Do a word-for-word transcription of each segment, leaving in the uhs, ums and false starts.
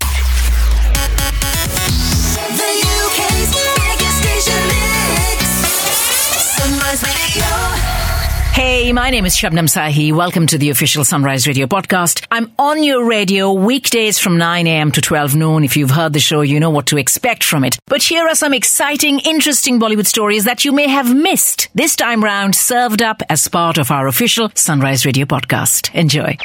The U K's biggest station mix. Sunrise Radio. Hey, my name is Shabnam Sahi. Welcome to the official Sunrise Radio podcast. I'm on your radio weekdays from nine a.m. to twelve noon. If you've heard the show, you know what to expect from it. But here are some exciting, interesting Bollywood stories that you may have missed. This time round, served up as part of our official Sunrise Radio podcast. Enjoy.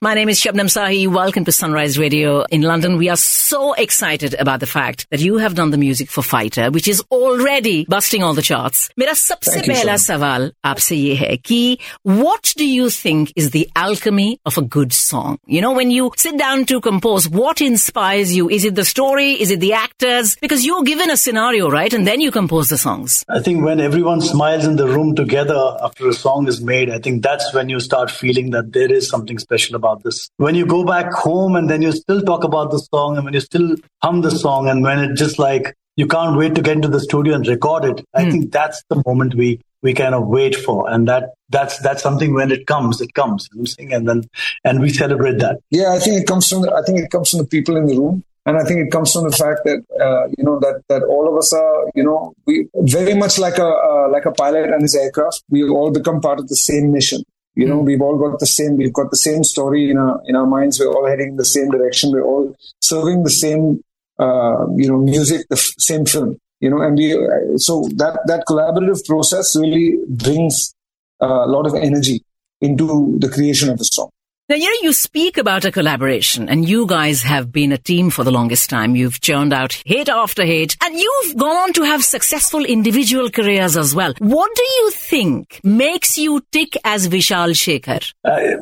My name is Shabnam Sahi. Welcome to Sunrise Radio in London. We are so excited about the fact that you have done the music for Fighter, which is already busting all the charts. Mera sabse pehla sawal aapse ye hai ki, what do you think is the alchemy of a good song? You know, when you sit down to compose, what inspires you? Is it the story? Is it the actors? Because you're given a scenario, right? And then you compose the songs. I think when everyone smiles in the room together after a song is made, I think that's when you start feeling that there is something special about this. When you go back home and then you still talk about the song, and when you still hum the song, and when it just like you can't wait to get into the studio and record it, I mm. think that's the moment we we kind of wait for, and that that's that's something. When it comes, it comes. You know, sing and then and we celebrate that. Yeah, I think it comes from the, I think it comes from the people in the room, and I think it comes from the fact that uh, you know that that all of us are you know we very much like a uh, like a pilot and his aircraft. We all become part of the same mission. You know, we've all got the same, we've got the same story in our, in our minds. We're all heading in the same direction. We're all serving the same, uh, you know, music, the f- same film, you know, and we, so that, that collaborative process really brings uh, a lot of energy into the creation of the song. Now, you know, you speak about a collaboration, and you guys have been a team for the longest time. You've churned out hit after hit, and you've gone on to have successful individual careers as well. What do you think makes you tick as Vishal Shekhar? I,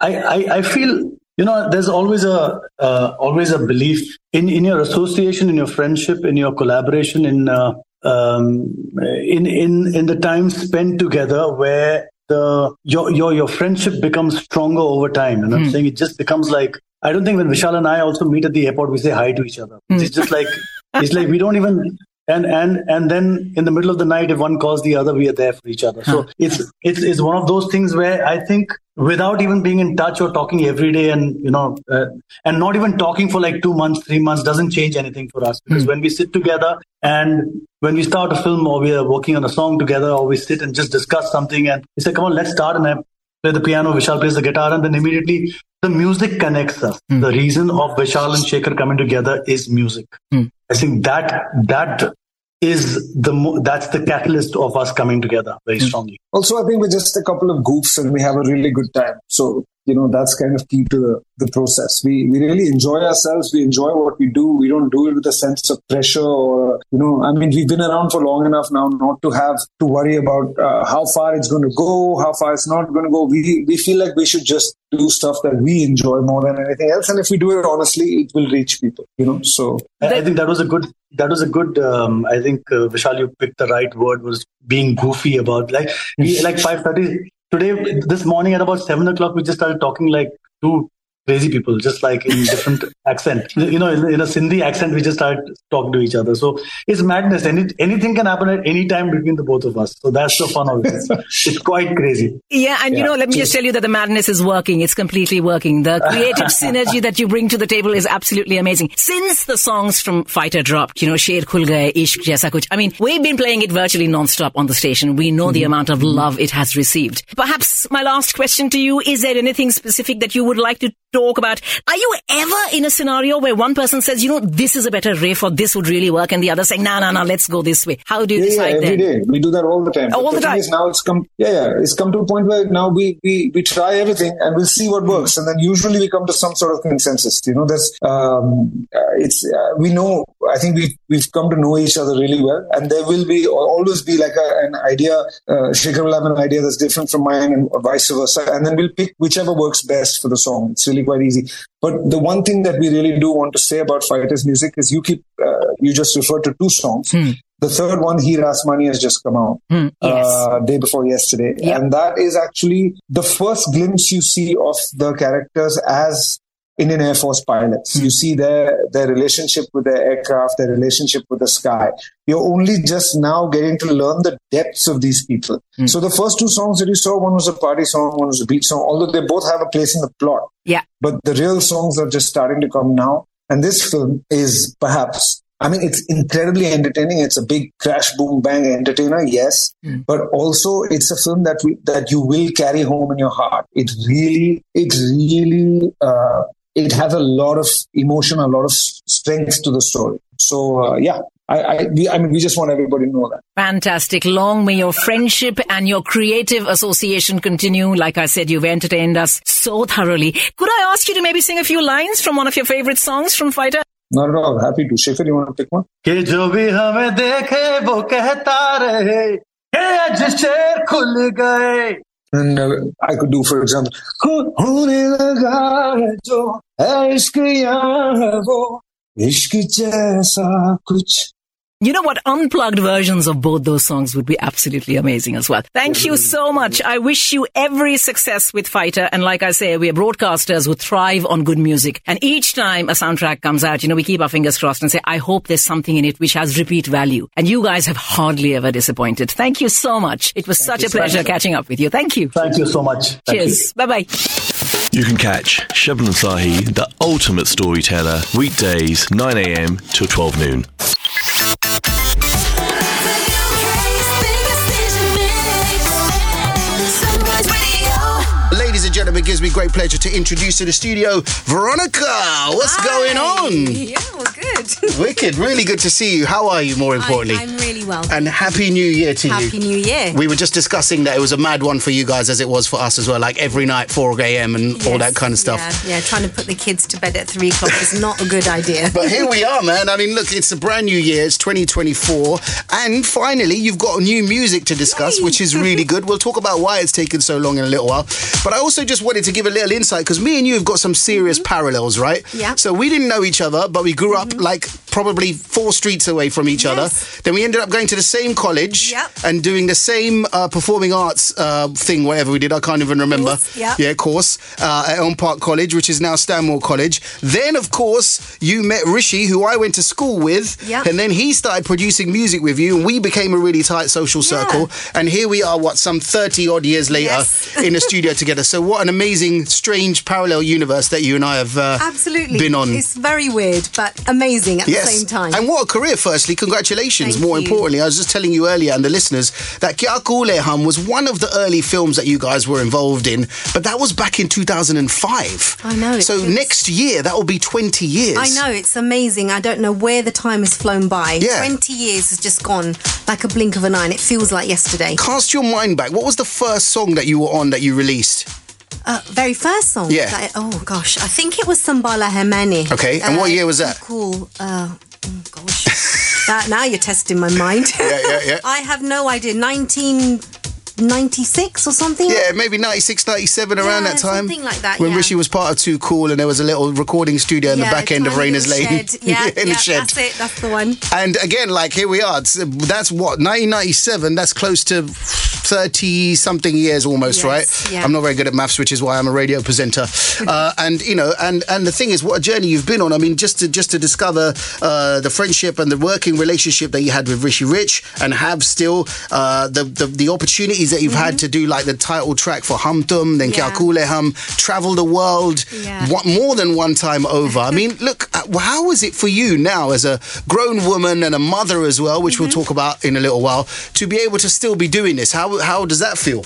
I, I feel, you know, there's always a uh, always a belief in, in your association, in your friendship, in your collaboration, in uh, um, in in in the time spent together where The your your your friendship becomes stronger over time, and mm. I'm saying it just becomes like, I don't think when Vishal and I also meet at the airport we say hi to each other. Mm. It's just like it's like we don't even and and and then in the middle of the night if one calls the other, we are there for each other. Huh. So it's it's it's one of those things where I think without even being in touch or talking every day, and you know uh, and not even talking for like two months, three months doesn't change anything for us, because mm. when we sit together and when we start a film or we are working on a song together, or we sit and just discuss something and we say, come on, let's start, and I play the piano, Vishal plays the guitar, and then immediately the music connects us. Mm. The reason of Vishal and Shekhar coming together is music. Mm. I think that that is the mo- that's the catalyst of us coming together very mm. strongly. Also, I think we're just a couple of goofs and we have a really good time. So, you know, that's kind of key to the, the process. We we really enjoy ourselves. We enjoy what we do. We don't do it with a sense of pressure or, you know, I mean, we've been around for long enough now not to have to worry about uh, how far it's going to go, how far it's not going to go. We, we feel like we should just do stuff that we enjoy more than anything else. And if we do it honestly, it will reach people, you know, so. I, I think that was a good, that was a good, um, I think, uh, Vishal, you picked the right word, was being goofy about like, like five thirty. Today, this morning at about seven o'clock, we just started talking like two crazy people, just like in different accent. You know, in a Sindhi accent, we just start talking to each other. So it's madness. Any, anything can happen at any time between the both of us. So that's the fun of it. It's quite crazy. Yeah, and yeah. you know, let me just tell you that the madness is working. It's completely working. The creative synergy that you bring to the table is absolutely amazing. Since the songs from Fighter dropped, you know, Sher Khul Gaya, Ishq Jaisa Kuch. I mean, we've been playing it virtually nonstop on the station. We know mm-hmm. the amount of love it has received. Perhaps my last question to you, is there anything specific that you would like to talk about? Are you ever in a scenario where one person says, you know, this is a better riff or this would really work, and the other saying, no, no, no, let's go this way? How do you yeah, decide yeah, every then? Day. We do that all the time. Oh, all the, the time. Is now it's come, yeah, yeah. It's come to a point where now we, we, we try everything and we'll see what works. And then usually we come to some sort of consensus. You know, that's, um, it's, uh, we know, I think we, we've come to know each other really well. And there will be, always be like a, an idea, uh, Shekhar will have an idea that's different from mine and vice versa. And then we'll pick whichever works best for the song. It's really quite easy. But the one thing that we really do want to say about Fighter's music is you keep, uh, you just refer to two songs. Hmm. The third one, He Rasmani, has just come out mm, yes. uh, day before yesterday. Yep. And that is actually the first glimpse you see of the characters as Indian Air Force pilots. Mm. You see their, their relationship with their aircraft, their relationship with the sky. You're only just now getting to learn the depths of these people. Mm. So the first two songs that you saw, one was a party song, one was a beat song, although they both have a place in the plot. Yeah. But the real songs are just starting to come now. And this film is perhaps... I mean, it's incredibly entertaining. It's a big crash, boom, bang entertainer, yes. Mm. But also, it's a film that we, that you will carry home in your heart. It really, it really, uh, it has a lot of emotion, a lot of strength to the story. So, uh, yeah. I, I, we, I mean, we just want everybody to know that. Fantastic. Long may your friendship and your creative association continue. Like I said, you've entertained us so thoroughly. Could I ask you to maybe sing a few lines from one of your favorite songs from Fighter? Not at all. Happy to. Shekhar, you want to pick one? कि जो भी हमें देखे वो कहता रहे कि आज शेर खुल गए. And uh, I could do, for example, होने लगा जो है इश्क़ यार वो इश्क़ जैसा कुछ. You know what? Unplugged versions of both those songs would be absolutely amazing as well. Thank you so much. I wish you every success with Fighter. And like I say, we are broadcasters who thrive on good music. And each time a soundtrack comes out, you know, we keep our fingers crossed and say, I hope there's something in it which has repeat value. And you guys have hardly ever disappointed. Thank you so much. It was Thank such a pleasure so catching up with you. Thank you. Thank you so much. Thank Cheers. You. Bye-bye. You can catch Shabnam Sahi, the ultimate storyteller, weekdays, nine a.m. till twelve noon. Ladies and gentlemen, it gives me great pleasure to introduce to the studio Veronica. What's Hi. Going on? Yeah, we're good. Wicked. Really good to see you. How are you, more importantly? I, I'm really well. And Happy New Year to Happy you. Happy New Year. We were just discussing that it was a mad one for you guys as it was for us as well, like every night, four a.m. and yes, all that kind of stuff. Yeah, yeah, trying to put the kids to bed at three o'clock is not a good idea. But here we are, man. I mean, look, it's a brand new year. It's twenty twenty-four. And finally, you've got new music to discuss, Yay. Which is really good. We'll talk about why it's taken so long in a little while. But I also just wanted to give a little insight because me and you have got some serious mm-hmm. parallels, right? Yeah. So we didn't know each other, but we grew up mm-hmm. like probably four streets away from each yes. other. Then we ended up going to the same college yep. and doing the same uh, performing arts uh, thing, whatever we did. I can't even remember. Course, yep. Yeah, course. Uh, at Elm Park College, which is now Stanmore College. Then, of course, you met Rishi, who I went to school with. Yep. And then he started producing music with you and we became a really tight social yeah. circle. And here we are, what, some thirty odd years later yes. in a studio together. So what an amazing, strange parallel universe that you and I have uh, absolutely been on. It's very weird, but amazing at yes. the same time. And what a career, firstly. Congratulations. Thank More you. Importantly, I was just telling you earlier and the listeners that Kiakuleham was one of the early films that you guys were involved in, but that was back in two thousand five. I know. So feels... next year, that will be twenty years. I know. It's amazing. I don't know where the time has flown by. Yeah. twenty years has just gone like a blink of an eye and it feels like yesterday. Cast your mind back. What was the first song that you were on that you released? Uh, very first song. Yeah. That, oh, gosh. I think it was Sambala Hermene. Okay. And uh, what year was that? Cool. Uh, oh, gosh. that, now you're testing my mind. yeah, yeah, yeah. I have no idea. nineteen ninety-six or something? Yeah, maybe ninety-six, ninety-seven, yeah, around that time. Something like that, When yeah. Rishi was part of Two Cool and there was a little recording studio in yeah, the back end of Rayners Lane. Yeah, in yeah, the shed. That's it. That's the one. And again, like, here we are. That's what? nineteen ninety-seven. That's close to... thirty-something years almost, yes, right? Yeah. I'm not very good at maths, which is why I'm a radio presenter. uh, and, you know, and, and the thing is, what a journey you've been on. I mean, just to just to discover uh, the friendship and the working relationship that you had with Rishi Rish and have still, uh, the, the, the opportunities that you've mm-hmm. had to do, like the title track for Hamtum, then yeah. Kiakuleham, travel the world yeah. one, more than one time over. I mean, look, how was it for you now as a grown woman and a mother as well, which mm-hmm. we'll talk about in a little while, to be able to still be doing this? How how does that feel?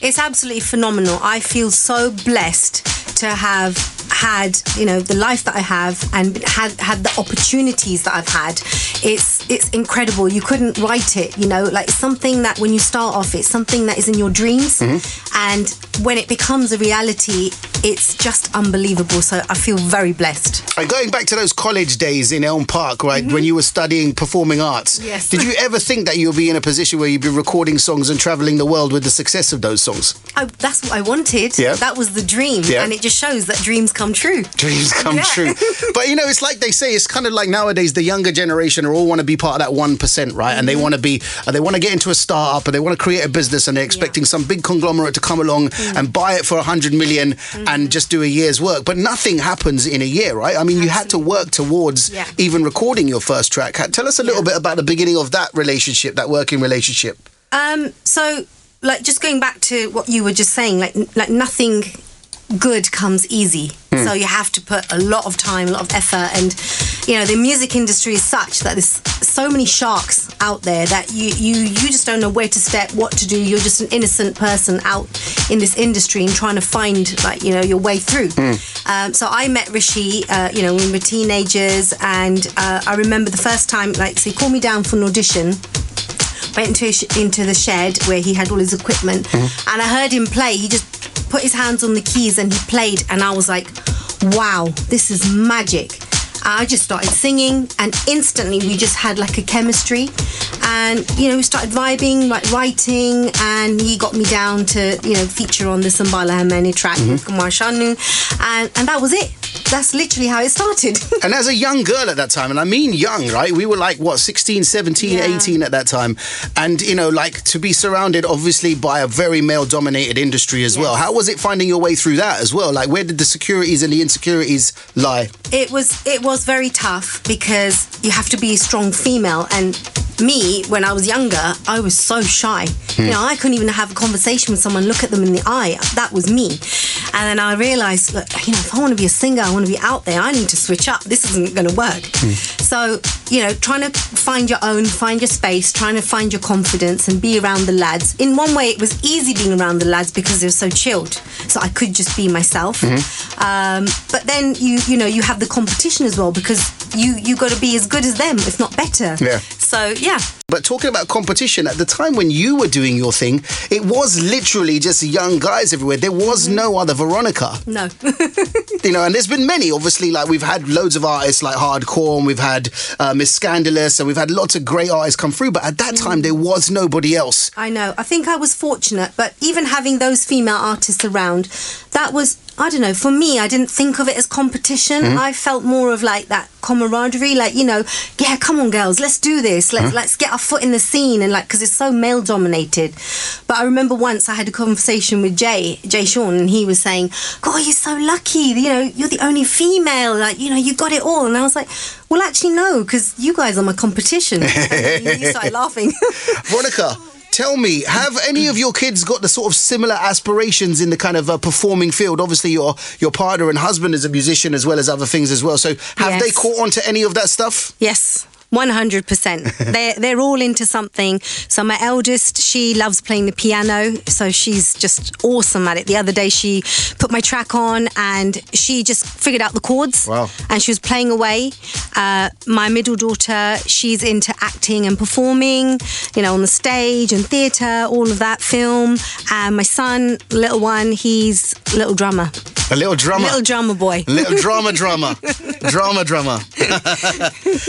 It's absolutely phenomenal. I feel so blessed to have had, you know, the life that I have and had had the opportunities that I've had. It's it's incredible. You couldn't write it, you know, like something that when you start off, it's something that is in your dreams. Mm-hmm. And when it becomes a reality, it's just unbelievable. So I feel very blessed. And going back to those college days in Elm Park, right, mm-hmm. when you were studying performing arts, yes. did you ever think that you'll be in a position where you'd be recording songs and travelling the world with the success of those songs? I, that's what I wanted. Yeah. That was the dream. Yeah. And it just shows that dreams come true. Dreams come yeah. true. But, you know, it's like they say, it's kind of like nowadays the younger generation are all want to be part of that one percent, right? Mm-hmm. And they want to be, uh, they want to get into a startup and they want to create a business and they're expecting yeah. some big conglomerate to come along mm-hmm. and buy it for one hundred million mm-hmm. and just do a year's work. But nothing happens in a year, right? I mean, absolutely. You had to work towards yeah. even recording your first track. Tell us a little yeah. bit about the beginning of that relationship, that working relationship. Um, so, like, just going back to what you were just saying, like, like nothing good comes easy. Mm. So you have to put a lot of time, a lot of effort, and you know the music industry is such that there's so many sharks out there that you you you just don't know where to step, what to do. You're just an innocent person out in this industry and trying to find, like, you know, your way through. Mm. Um, so I met Rishi, uh, you know, when we were teenagers, and uh, I remember the first time, like, so he called me down for an audition. Went into his, into the shed where he had all his equipment, mm-hmm. and I heard him play. He just put his hands on the keys and he played, and I was like, wow, this is magic. I just started singing, and instantly we just had like a chemistry, and you know we started vibing, like writing, and he got me down to, you know, feature on the Sambala Hermene track, mm-hmm. and and that was it. That's literally how it started. And as a young girl at that time, and I mean young, right? We were like, what, sixteen, seventeen, yeah. eighteen at that time. And, you know, like to be surrounded, obviously, by a very male-dominated industry as yes. well. How was it finding your way through that as well? Like, where did the securities and the insecurities lie? It was, it was very tough because you have to be a strong female. And me, when I was younger, I was so shy. Hmm. You know, I couldn't even have a conversation with someone, look at them in the eye. That was me. And then I realised, look, you know, if I want to be a singer, I want to be out there, I need to switch up. This isn't going to work. Hmm. So, you know, trying to find your own, find your space, trying to find your confidence and be around the lads. In one way, it was easy being around the lads because they were so chilled. So I could just be myself. Mm-hmm. Um, but then, you you know, you have the competition as well because you, you got to be as good as them, if not better. Yeah. So, yeah. But talking about competition, at the time when you were doing your thing, it was literally just young guys everywhere. There was mm-hmm. no other Veronica. No. You know, and there's been many, obviously, like we've had loads of artists like Hardcore and we've had uh, Miss Scandalous and we've had lots of great artists come through. But at that mm-hmm. time, there was nobody else. I know. I think I was fortunate. But even having those female artists around, that was... I don't know, for me, I didn't think of it as competition. Mm-hmm. I felt more of like that camaraderie, like, you know, yeah, come on, girls, let's do this. Let's, mm-hmm. let's get our foot in the scene. And like, because it's so male dominated. But I remember once I had a conversation with Jay, Jay Sean, and he was saying, God, you're so lucky. You know, you're the only female. Like, you know, you got it all. And I was like, well, actually, no, because you guys are my competition. And you started laughing. Veronica. Tell me, have any of your kids got the sort of similar aspirations in the kind of uh, performing field? Obviously, your your partner and husband is a musician as well as other things as well. So have yes. they caught on to any of that stuff? Yes. one hundred percent. They're, they're all into something. So my eldest, she loves playing the piano. So she's just awesome at it. The other day she put my track on and she just figured out the chords. Wow. And she was playing away. Uh, my middle daughter, she's into acting and performing, you know, on the stage and theatre, all of that, film. And my son, little one, he's a little drummer. A little drummer. Little drummer boy. Little drama drummer. Drama, drama.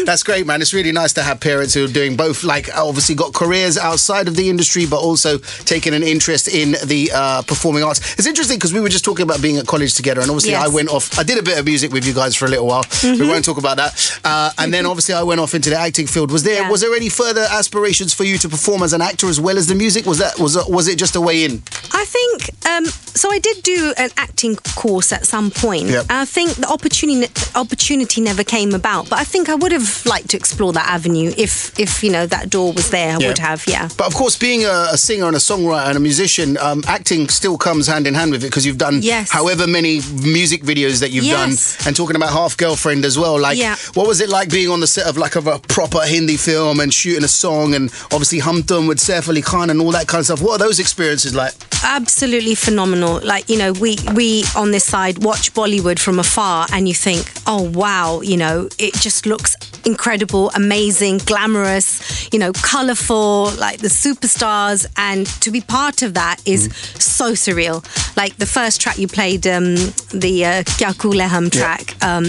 That's great, man. It's really nice to have parents who are doing both, like, obviously got careers outside of the industry, but also taking an interest in the uh, performing arts. It's interesting because we were just talking about being at college together, and obviously yes. I went off. I did a bit of music with you guys for a little while. Mm-hmm. We won't talk about that. Uh, and then obviously I went off into the acting field. Was there yeah. was there any further aspirations for you to perform as an actor as well as the music? Was that was was it just a way in? I think um, so. I did do an acting course at some point. Yep. I think the opportunity opportunity never came about, but I think I would have liked to explore that avenue if if you know that door was there. I yeah. would have, yeah. But of course, being a, a singer and a songwriter and a musician, um, acting still comes hand in hand with it because you've done yes. however many music videos that you've yes. done, and talking about Half Girlfriend as well. Like, yeah. what was it like being on the set of like of a proper Hindi film and shooting a song, and obviously Hamtum with Saif Ali Khan and all that kind of stuff? What are those experiences like? Absolutely phenomenal. Like, you know, we we on this side watch Bollywood from afar, and you think, oh wow, you know, it just looks incredible, amazing, glamorous, you know, colourful, like the superstars, and to be part of that is mm. so surreal. Like the first track you played, um, the uh, Kiakuleham track. Yeah. Um,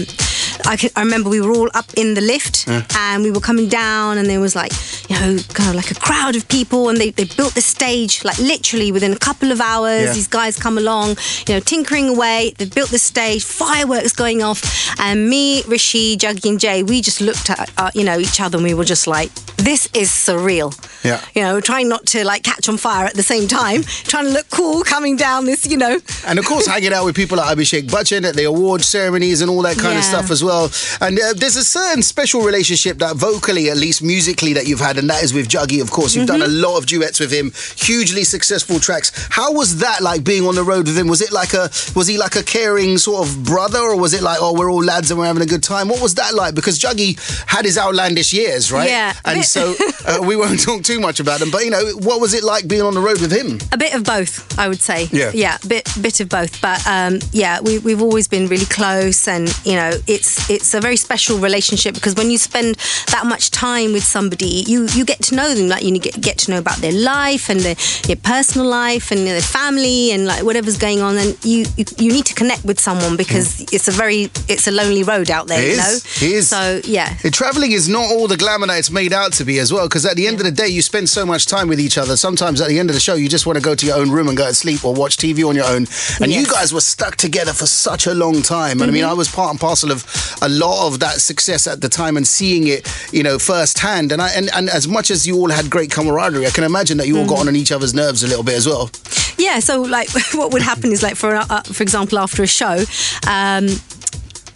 I, can, I remember we were all up in the lift yeah. and we were coming down, and there was like, you know, kind of like a crowd of people, and they, they built the stage like literally within a couple of hours. Yeah. These guys come along, you know, tinkering away. They built the stage, fireworks going off, and me, Rishi, Juggy and Jay, we just looked at, uh, you know, each other, and we were just like, this is surreal. Yeah. You know, trying not to like catch on fire at the same time, trying to look cool coming down this, you know. And of course, hanging out with people like Abhishek Bachchan at the award ceremonies and all that kind yeah. of stuff as well. And uh, there's a certain special relationship that vocally, at least musically, that you've had, and that is with Juggy, of course. You've mm-hmm. done a lot of duets with him, hugely successful tracks. How was that like being on the road with him? Was it like a, was he like a caring sort of brother, or was it like, oh, we're all lads and we're having a good time? What was that like? Because Juggy had his outlandish years, right? Yeah. And so uh, we won't talk too much about them, but you know, what was it like being on the road with him? A bit of both, I would say. Yeah. Yeah, a bit, bit of both. But um, yeah, we, we've always been really close, and you know, it's it's a very special relationship, because when you spend that much time with somebody, you, you get to know them, like you get, get to know about their life and their, their personal life and their family and like whatever's going on, and you you, you need to connect with someone, because mm. it's a very it's a lonely road out there, it you is, know it is. So yeah, travelling is not all the glamour that it's made out to be as well, because at the end yeah. of the day you spend so much time with each other, sometimes at the end of the show you just want to go to your own room and go to sleep or watch T V on your own, and yes. you guys were stuck together for such a long time, and mm-hmm. I mean I was part and parcel of a lot of that success at the time and seeing it, you know, firsthand. And I and, and as much as you all had great camaraderie, I can imagine that you all mm. got on, on each other's nerves a little bit as well. Yeah. So, like, what would happen is, like, for uh, for example, after a show, um,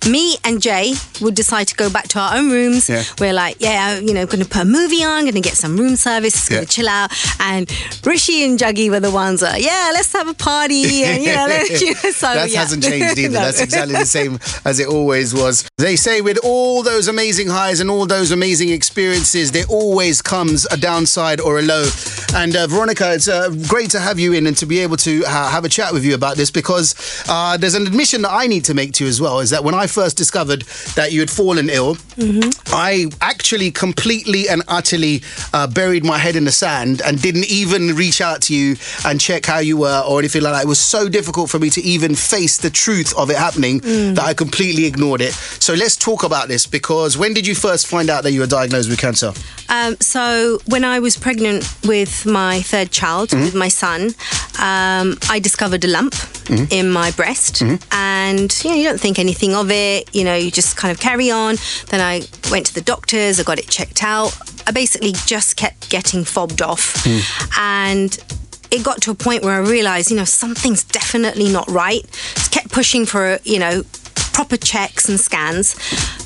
me and Jay would decide to go back to our own rooms. Yeah. We're like, yeah, you know, going to put a movie on, going to get some room service, going to yeah. chill out. And Rishi and Juggy were the ones that, yeah, let's have a party. And, you know, let's, you know, so, that yeah. hasn't changed either. No. That's exactly the same as it always was. They say with all those amazing highs and all those amazing experiences, there always comes a downside or a low. And uh, Veronica, it's uh, great to have you in and to be able to uh, have a chat with you about this, because uh, there's an admission that I need to make to you as well, is that when I first discovered that you had fallen ill, mm-hmm. I actually completely and utterly uh, buried my head in the sand and didn't even reach out to you and check how you were or anything like that. It was so difficult for me to even face the truth of it happening mm. that I completely ignored it. So let's talk about this, because when did you first find out that you were diagnosed with cancer? Um, so when I was pregnant with my third child, mm-hmm. with my son, um, I discovered a lump mm-hmm. in my breast mm-hmm. and you know, you don't think anything of it. You know, you just kind of carry on. Then I went to the doctors, I got it checked out. I basically just kept getting fobbed off. Mm. And it got to a point where I realised, you know, something's definitely not right. Just kept pushing for, you know, proper checks and scans.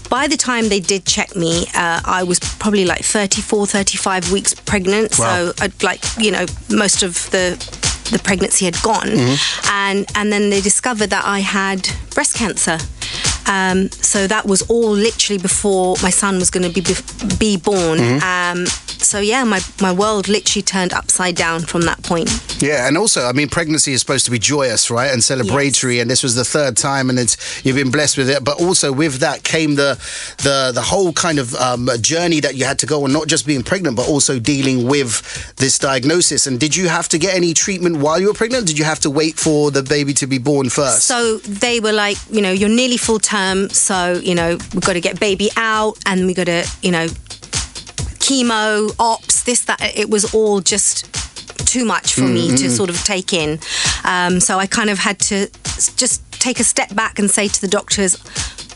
By the time they did check me, uh, I was probably like thirty-four, thirty-five weeks pregnant. Wow. So I'd like, you know, most of the the pregnancy had gone. Mm-hmm. And, and then they discovered that I had breast cancer. Um, so that was all literally before my son was going to be be, be born. Mm-hmm. Um, so yeah, my, my world literally turned upside down from that point. Yeah, and also, I mean, pregnancy is supposed to be joyous, right, and celebratory, yes. and this was the third time, and it's you've been blessed with it. But also with that came the the the whole kind of um, journey that you had to go on, not just being pregnant, but also dealing with this diagnosis. And did you have to get any treatment while you were pregnant? Did you have to wait for the baby to be born first? So they were like, you know, you're nearly full term, so, you know, we've got to get baby out, and we got to, you know, chemo, ops, this, that. It was all just too much for mm-hmm. me to sort of take in. Um, so I kind of had to just take a step back and say to the doctors,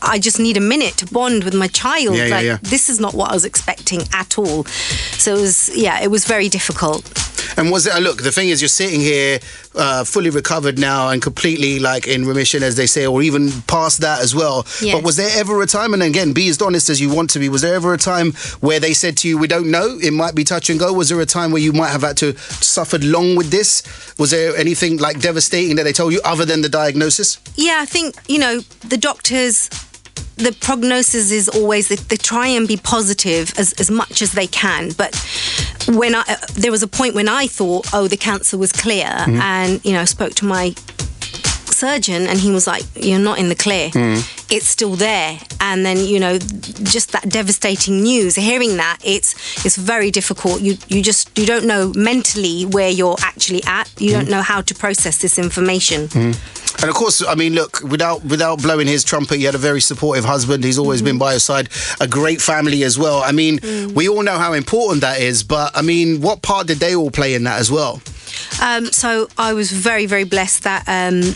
I just need a minute to bond with my child. Yeah, yeah, like, yeah. This is not what I was expecting at all. So it was, yeah, it was very difficult. And was it, look, the thing is, you're sitting here uh, fully recovered now and completely like in remission, as they say, or even past that as well. Yeah. But was there ever a time, and again, be as honest as you want to be, was there ever a time where they said to you, we don't know, it might be touch and go? Was there a time where you might have had to suffer long with this? Was there anything like devastating that they told you other than the diagnosis? Yeah, I think, you know, the doctors... The prognosis is always that they try and be positive as, as much as they can. But when I, there was a point when I thought, oh, the cancer was clear. Mm-hmm. And, you know, spoke to my surgeon and he was like, you're not in the clear. Mm-hmm. It's still there. And then, you know, just that devastating news, hearing that, it's it's very difficult. You you just, you don't know mentally where you're actually at. You mm-hmm. don't know how to process this information. Mm-hmm. And of course, I mean, look, without without blowing his trumpet, you had a very supportive husband. He's always mm-hmm. been by your side. A great family as well. I mean, mm. we all know how important that is. But, I mean, what part did they all play in that as well? Um, so I was very, very blessed that, um,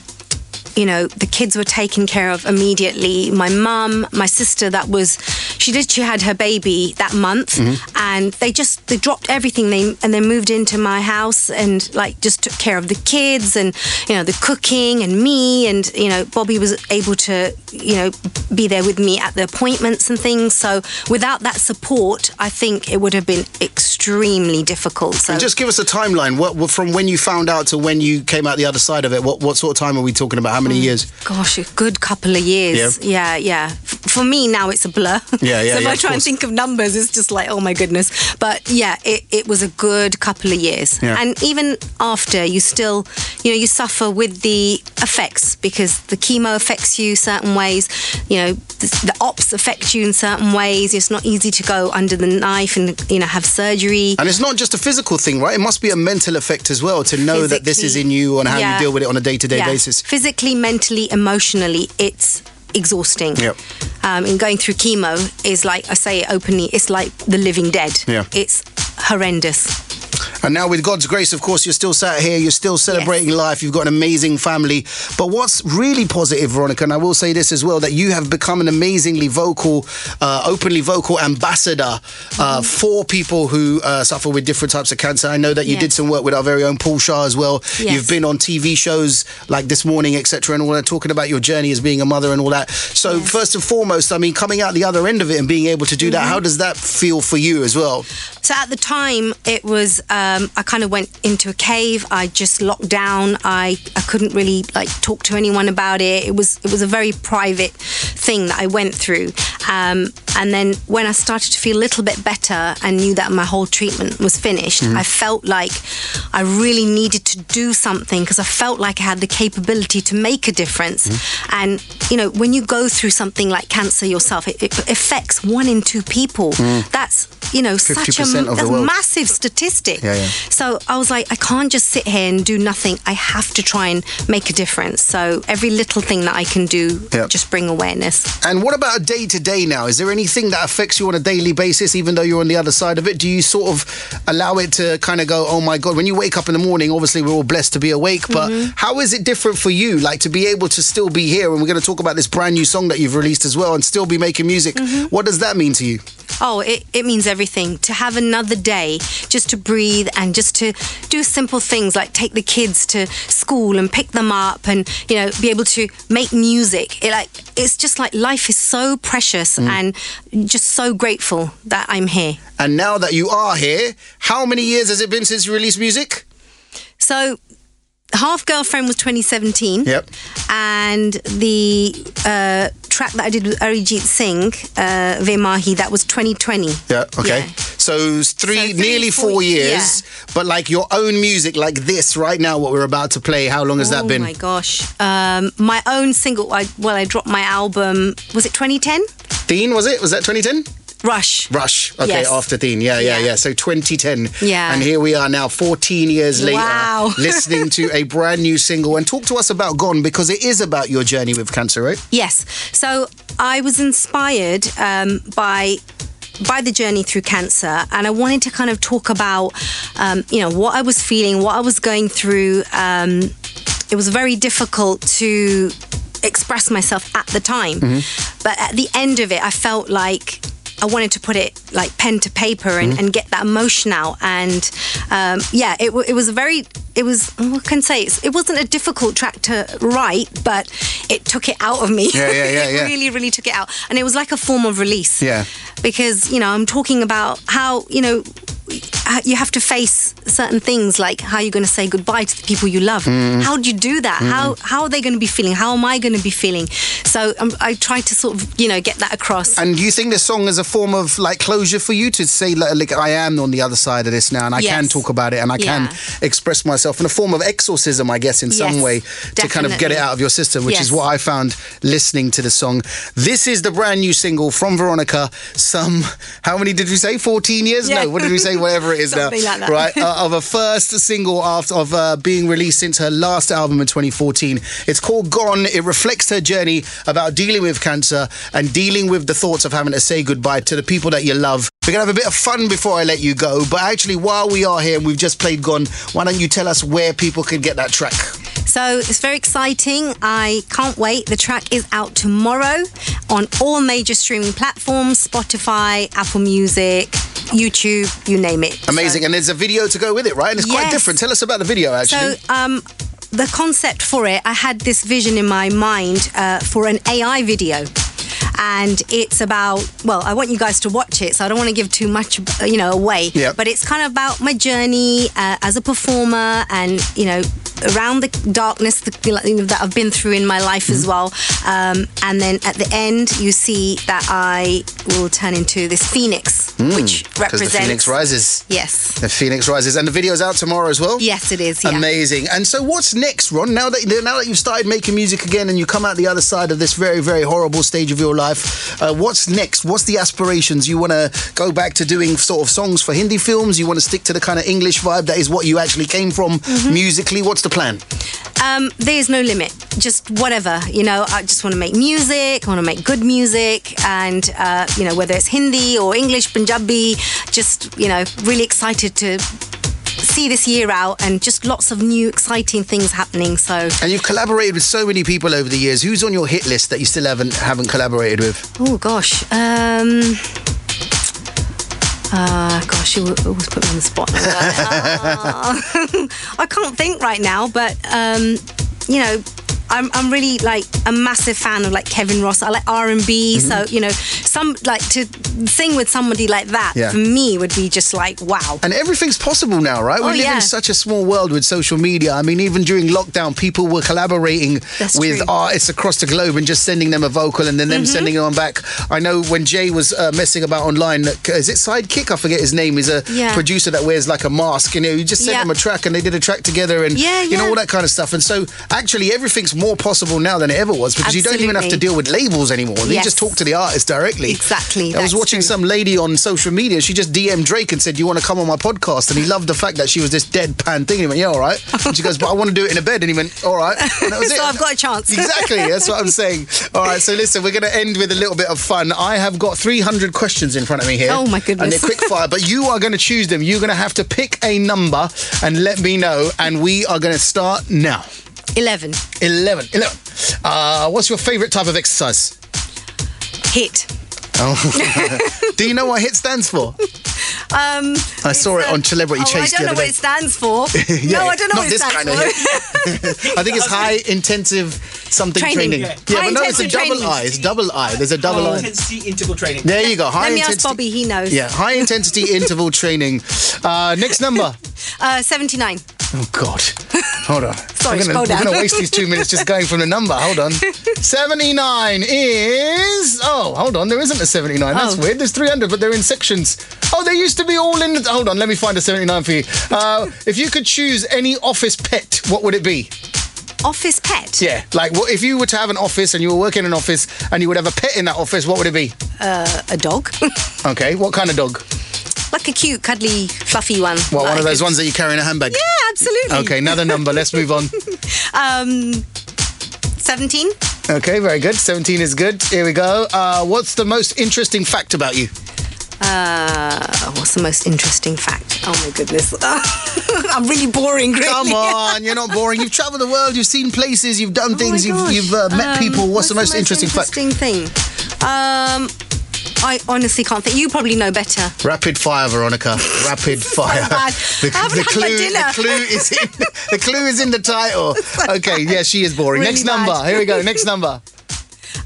you know, the kids were taken care of immediately. My mum, my sister, that was... She did. She had her baby that month, mm-hmm. and they just they dropped everything. They and they moved into my house and like just took care of the kids and you know the cooking and me and you know Bobby was able to you know be there with me at the appointments and things. So without that support, I think it would have been extremely difficult. So and just give us a timeline. What from when you found out to when you came out the other side of it? What what sort of time are we talking about? How many mm, years? Gosh, a good couple of years. Yeah, yeah. yeah. For me now, it's a blur. Yeah. Yeah, yeah, so if yeah, I try and think of numbers, it's just like, oh my goodness. But yeah, it, it was a good couple of years. Yeah. And even after, you still, you know, you suffer with the effects because the chemo affects you certain ways. You know, the, the ops affect you in certain ways. It's not easy to go under the knife and, you know, have surgery. And it's not just a physical thing, right? It must be a mental effect as well to know Physically, that this is in you and how yeah, you deal with it on a day-to-day yeah. basis. Physically, mentally, emotionally, it's exhausting. Yep. Um, and going through chemo is like, I say it openly, it's like the living dead. Yeah. It's horrendous. And now with God's grace, of course, you're still sat here, you're still celebrating yes. life, you've got an amazing family. But what's really positive, Veronica, and I will say this as well, that you have become an amazingly vocal, uh, openly vocal ambassador uh, mm-hmm. for people who uh, suffer with different types of cancer. I know that you yes. did some work with our very own Paul Shah as well. Yes. You've been on T V shows like This Morning, et cetera, and all that, talking about your journey as being a mother and all that. So yes. first and foremost, I mean, coming out the other end of it and being able to do mm-hmm. that, how does that feel for you as well? So at the time, it was... Um, I kind of went into a cave. I just locked down. I, I couldn't really like talk to anyone about it. It was it was a very private thing that I went through. Um, and then when I started to feel a little bit better and knew that my whole treatment was finished, mm-hmm. I felt like I really needed to do something because I felt like I had the capability to make a difference. Mm-hmm. And, you know, when you go through something like cancer yourself, it, it affects one in two people. Mm-hmm. That's, you know, such a that's massive statistic. Yeah, yeah. So I was like, I can't just sit here and do nothing. I have to try and make a difference. So every little thing that I can do, yep. just bring awareness. And what about a day-to-day now? Is there anything that affects you on a daily basis, even though you're on the other side of it? Do you sort of allow it to kind of go, oh my God, when you wake up in the morning, obviously we're all blessed to be awake, but mm-hmm. how is it different for you? Like to be able to still be here, and we're going to talk about this brand new song that you've released as well, and still be making music. Mm-hmm. What does that mean to you? Oh, it, it means everything. To have another day just to breathe and just to do simple things like take the kids to school and pick them up and, you know, be able to make music. It, like, it's just like life is so precious mm. and just so grateful that I'm here. And now that you are here, how many years has it been since you released music? So... Half Girlfriend was twenty seventeen. Yep. And the uh, track that I did with Arijit Singh, uh, Ve Mahi, that was twenty twenty. Yeah, okay. Yeah. so three, so three nearly four, four years, yeah. But like your own music, like this right now, what we're about to play, how long has oh that been? Oh my gosh. Um, my own single, I, well, I dropped my album, was it twenty ten? Theen, was it? Was that twenty ten? Rush. Rush. Okay, yes. After Theen. Yeah, yeah, yeah, yeah. So twenty ten. Yeah. And here we are now, fourteen years later, wow. listening to a brand new single. And talk to us about Gone, because it is about your journey with cancer, right? Yes. So I was inspired um, by... by the journey through cancer, and I wanted to kind of talk about um, you know, what I was feeling, what I was going through. Um, it was very difficult to express myself at the time, mm-hmm. but at the end of it I felt like I wanted to put it like pen to paper and, mm-hmm. and get that emotion out. And um, yeah, it, it was a very, it was, what can I say? It's, it wasn't a difficult track to write, but it took it out of me. Yeah, yeah, yeah, it yeah. really, really took it out. And it was like a form of release. Yeah. Because, you know, I'm talking about how, you know, you have to face certain things, like how you're going to say goodbye to the people you love. Mm. How do you do that? Mm. How how are they going to be feeling? How am I going to be feeling? So um, I tried to sort of, you know, get that across. And do you think this song is a form of like closure for you to say, like, like I am on the other side of this now, and I yes. can talk about it, and I yeah. can express myself in a form of exorcism, I guess, in yes, some way, definitely. To kind of get it out of your system, which yes. is what I found listening to the song. This is the brand new single from Veronica. Some, how many did we say? fourteen years? Yeah. No, what did we say? Whatever it is Something now, like right? Uh, of a first single after of uh, being released since her last album in twenty fourteen. It's called Gone. It reflects her journey about dealing with cancer and dealing with the thoughts of having to say goodbye to the people that you love. We're going to have a bit of fun before I let you go. But actually, while we are here and we've just played Gone, why don't you tell us where people can get that track? So it's very exciting. I can't wait. The track is out tomorrow on all major streaming platforms, Spotify, Apple Music, YouTube, you name it. Amazing. So. And there's a video to go with it, right? And it's yes. quite different. Tell us about the video, actually. So, um... the concept for it, I had this vision in my mind uh, for an A I video. And it's about, well, I want you guys to watch it, so I don't want to give too much, you know, away. Yep. But it's kind of about my journey uh, as a performer and, you know, around the darkness that I've been through in my life mm-hmm. as well. Um, and then at the end, you see that I will turn into this phoenix, mm, which represents... the phoenix rises. Yes. The phoenix rises. And the video's out tomorrow as well? Yes, it is. Yeah. Amazing. And so what's next, Ron? Now that now that you've started making music again and you come out the other side of this very, very horrible stage of your life, uh, what's next? What's the aspirations? You want to go back to doing sort of songs for Hindi films? You want to stick to the kind of English vibe that is what you actually came from mm-hmm. musically? What's the plan? Um, there's no limit. Just whatever. You know, I just want to make music. I want to make good music. And, uh, you know, whether it's Hindi or English, Punjabi, just, you know, really excited to... see this year out, and just lots of new exciting things happening. So, and you've collaborated with so many people over the years. Who's on your hit list that you still haven't haven't collaborated with? Oh gosh, um, uh, gosh, you always put me on the spot. Like, oh. I can't think right now, but um, you know. I'm I'm really like a massive fan of like Kevin Ross. I like R and B, mm-hmm. so you know, some like to sing with somebody like that yeah. for me would be just like wow. And everything's possible now, right? Oh, we live yeah. in such a small world with social media. I mean, even during lockdown, people were collaborating That's with true. artists across the globe and just sending them a vocal and then them mm-hmm. sending it on back. I know when Jay was uh, messing about online, is it Sidekick? I forget his name. He's a yeah. producer that wears like a mask. You know, you just sent yeah. him a track and they did a track together and yeah, yeah. you know all that kind of stuff. And so actually, everything's more possible now than it ever was because Absolutely. you don't even have to deal with labels anymore. Yes. You just talk to the artist directly. Exactly. I was watching true. some lady on social media. She just D M'd Drake and said, "You want to come on my podcast?" And he loved the fact that she was this deadpan thing. He went, "Yeah, all right." And she goes, "But I want to do it in a bed." And he went, "All right." And that was so it. I've got a chance. Exactly. That's what I'm saying. All right. So listen, we're going to end with a little bit of fun. I have got three hundred questions in front of me here. Oh my goodness. And they're quick fire, but you are going to choose them. You're going to have to pick a number and let me know. And we are going to start now. Eleven. Eleven. Eleven. Uh, what's your favourite type of exercise? Hit. Oh. Do you know what HIT stands for? Um, I saw it on Celebrity oh, Chase the other day. I don't know what it stands for. yeah, no, I don't know what it stands kind of for. I think it's high intensive something training. training. Yeah, yeah but no, it's a double I. It's double I. There's a double I. High intensity interval training. There you go. High Let me intensity. ask Bobby, he knows. Yeah, high intensity interval training. Uh, next number. Uh, seventy-nine. Oh, God. Hold on. Sorry, I'm going to waste these two minutes just going from the number. Hold on. seventy-nine is... Oh. Oh, hold on, there isn't a seventy-nine. That's oh. weird. There's three hundred, but they're in sections. Oh, they used to be all in... Hold on, let me find a seventy-nine for you. Uh, if you could choose any office pet, what would it be? Office pet? Yeah, like what, if you were to have an office and you were working in an office and you would have a pet in that office, what would it be? Uh, a dog. Okay, what kind of dog? Like a cute, cuddly, fluffy one. Well, like one of those ones that you carry in a handbag? Yeah, absolutely. Okay, another number. Let's move on. Um... seventeen. Okay, very good. seventeen is good. Here we go. Uh, what's the most interesting fact about you? Uh, what's the most interesting fact? Oh, my goodness. I'm really boring, really. Come on, you're not boring. You've travelled the world. You've seen places. You've done oh things. You've, you've uh, met um, people. What's, what's the most, the most interesting, interesting fact? Interesting thing? Um... I honestly can't think. You probably know better. Rapid fire, Veronica. Rapid fire. the, I haven't the, had clue, my dinner. the clue is in the clue is in the title. So okay, bad. Yeah, she is boring. Really Next bad. number. Here we go. Next number.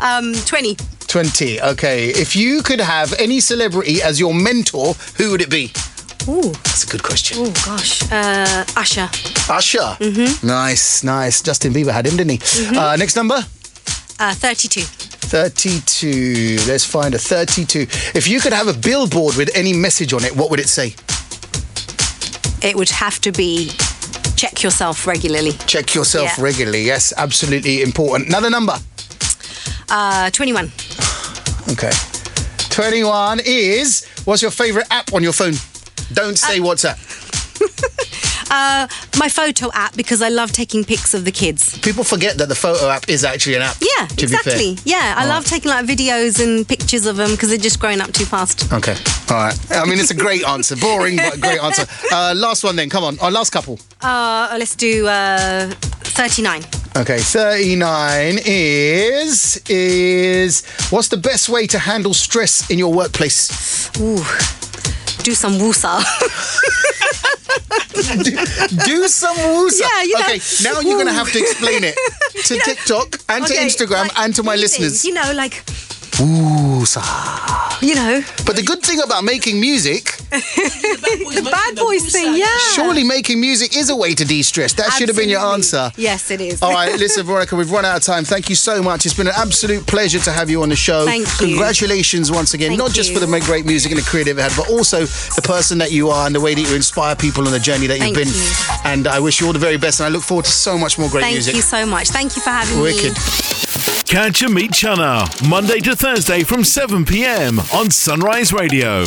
Um, twenty. Twenty. Okay. If you could have any celebrity as your mentor, who would it be? Ooh. That's a good question. Oh, gosh. Uh, Usher. Usher? Mm-hmm. Nice, nice. Justin Bieber had him, didn't he? Mm-hmm. Uh, next number? Uh, thirty-two. thirty-two. Let's find a thirty-two. If you could have a billboard with any message on it, what would it say? It would have to be check yourself regularly. Check yourself yeah. regularly. Yes, absolutely important. Another number? Uh, twenty-one. Okay. twenty-one is... What's your favourite app on your phone? Don't say uh, WhatsApp. Uh, my photo app, because I love taking pics of the kids. People forget that the photo app is actually an app. Yeah, to exactly. Be fair. Yeah, I All love right. taking like videos and pictures of them because they're just growing up too fast. Okay. All right. I mean, it's a great answer. Boring, but a great answer. Uh, last one then. Come on. Our last couple. Uh, let's do uh, thirty-nine. Okay. thirty-nine is... is What's the best way to handle stress in your workplace? Ooh. Do some woosah. do, do some woosah. Yeah, you know. Okay, now you're going to have to explain it to you know, TikTok and okay, to Instagram like, and to my music, listeners. You know, like... Woosah. You know. But the good thing about making music... the bad boys thing, yeah. Surely making music is a way to de-stress. That absolutely. should have been your answer. Yes, it is. All right, listen, Veronica, we've run out of time. Thank you so much. It's been an absolute pleasure to have you on the show. Thank you. Congratulations once again, Thank not just you. for the great music and the career that you've had, but also the person that you are and the way that you inspire people on the journey that you've Thank been. You. And I wish you all the very best, and I look forward to so much more great Thank music. Thank you so much. Thank you for having Wicked. me. Wicked. Catch Ameet Chana, Monday to Thursday from seven p.m. on Sunrise Radio.